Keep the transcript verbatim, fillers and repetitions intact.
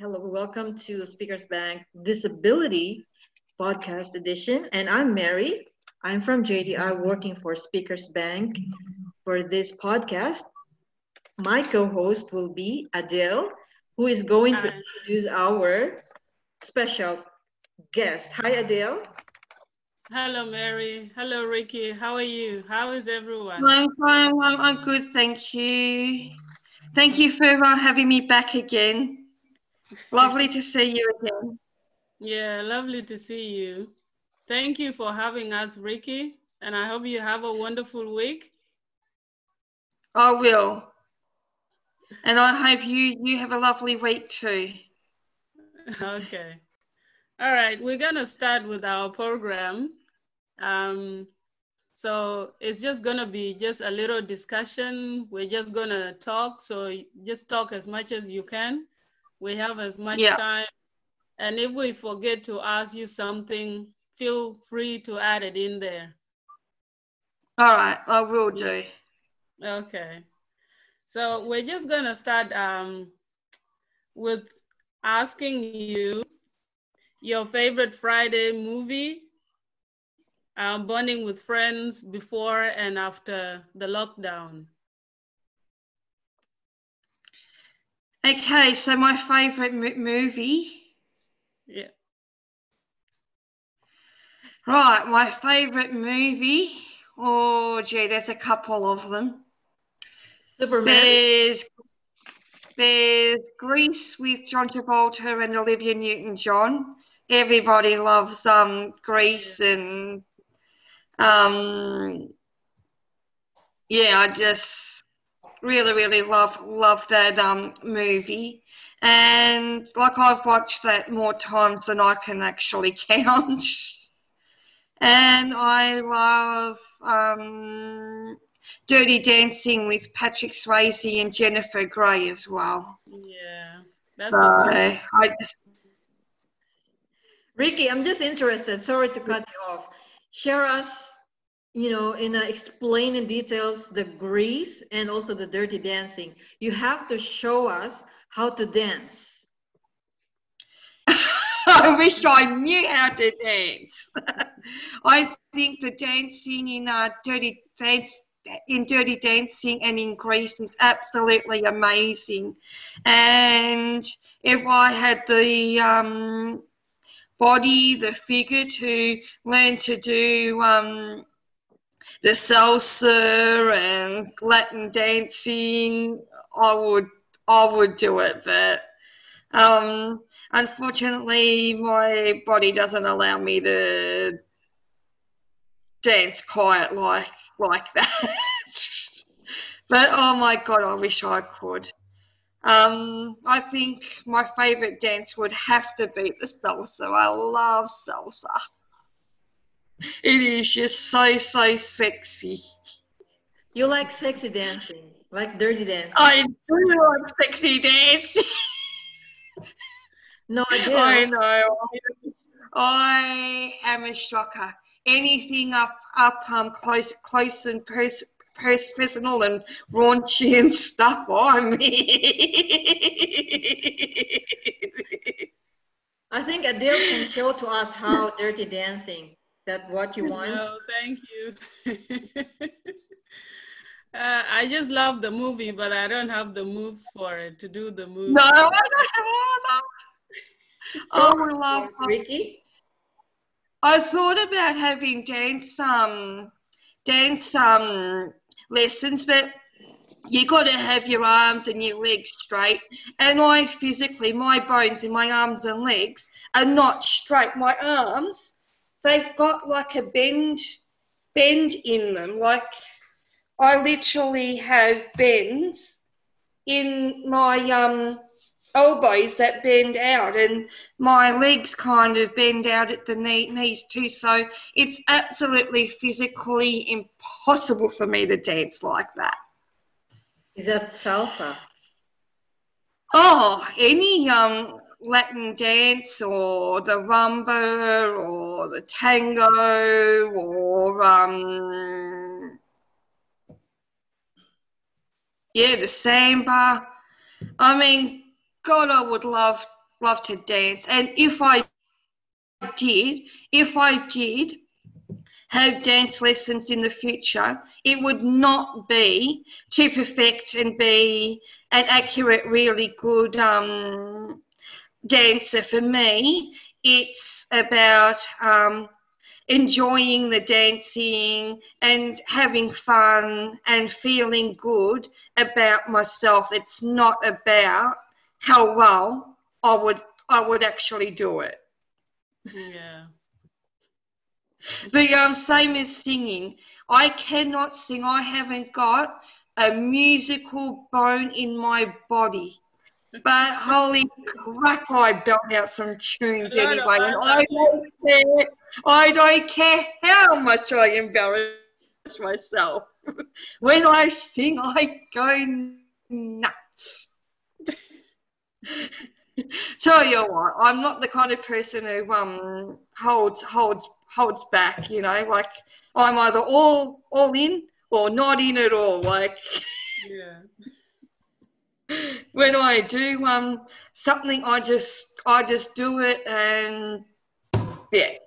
Hello, welcome to the Speakers Bank Disability Podcast Edition. And I'm Mary. I'm from J D I, working for Speakers Bank for this podcast. My co-host will be Adele, who is going to introduce our special guest. Hi, Adele. Hello, Mary. Hello, Ricky. How are you? How is everyone? I'm fine. I'm, I'm good, thank you. Thank you for having me back again. Lovely to see you again. Yeah, lovely to see you. Thank you for having us, Ricky. And I hope you have a wonderful week. I will. And I hope you, you have a lovely week too. Okay. All right, we're going to start with our program. Um, so it's just going to be just a little discussion. We're just going to talk. So just talk as much as you can. We have as much yeah. time, and if we forget to ask you something, feel free to add it in there. All right, I will do. Okay, so we're just gonna start um, with asking you your favorite Friday movie, um, bonding with friends before and after the lockdown. Okay, so my favourite m- movie. Yeah. Right, my favourite movie. Oh, gee, there's a couple of them. Superman. There's, there's Grease with John Travolta and Olivia Newton-John. Everybody loves um Grease yeah. and um yeah, I just. Really, really love love that um, movie, and like I've watched that more times than I can actually count. And I love um, Dirty Dancing with Patrick Swayze and Jennifer Grey as well. Yeah, that's so, okay. I just Ricky, I'm just interested. Sorry to cut you off. Share us. You know, in uh, explain in details the Grease and also the Dirty Dancing. You have to show us how to dance. I wish I knew how to dance. I think the dancing in uh, Dirty Dance, in Dirty Dancing and in Grease is absolutely amazing. And if I had the um, body, the figure to learn to do. Um, The salsa and Latin dancing, I would, I would do it, but um, unfortunately, my body doesn't allow me to dance quiet like like that. But oh my God, I wish I could. Um, I think my favourite dance would have to be the salsa. I love salsa. It is just so, so sexy. You like sexy dancing, like dirty dancing. I do like sexy dancing. No, I do. I know. I am a shocker. Anything up, up, um, close, close and pers- pers- personal and raunchy and stuff, I'm in. I think Adele can show to us how dirty dancing. That's what you want? No, thank you. uh, I just love the movie, but I don't have the moves for it, to do the moves. No, I don't have all that. I would love Ricky. I thought about having dance um, dance um, lessons, but you got to have your arms and your legs straight. And I physically, my bones in my arms and legs are not straight. My arms... They've got like a bend, bend in them. Like I literally have bends in my um, elbows that bend out, and my legs kind of bend out at the knee, knees too. So it's absolutely physically impossible for me to dance like that. Is that salsa? Oh, any um. Latin dance or the rumba or the tango or um yeah the samba. I mean, God, I would love love to dance. And if I did, if I did have dance lessons in the future, it would not be to perfect and be an accurate, really good um, dancer. For me, it's about um, enjoying the dancing and having fun and feeling good about myself. It's not about how well I would I would actually do it. Yeah. The um, same as singing. I cannot sing. I haven't got a musical bone in my body. But holy crap, I belt out some tunes anyway. No, no, and I don't care. I don't care how much I embarrass myself. When I sing, I go nuts. Tell you what, I'm not the kind of person who um holds holds holds back. You know, like I'm either all all in or not in at all. Like, yeah. When I do um something, I just I just do it, and yeah.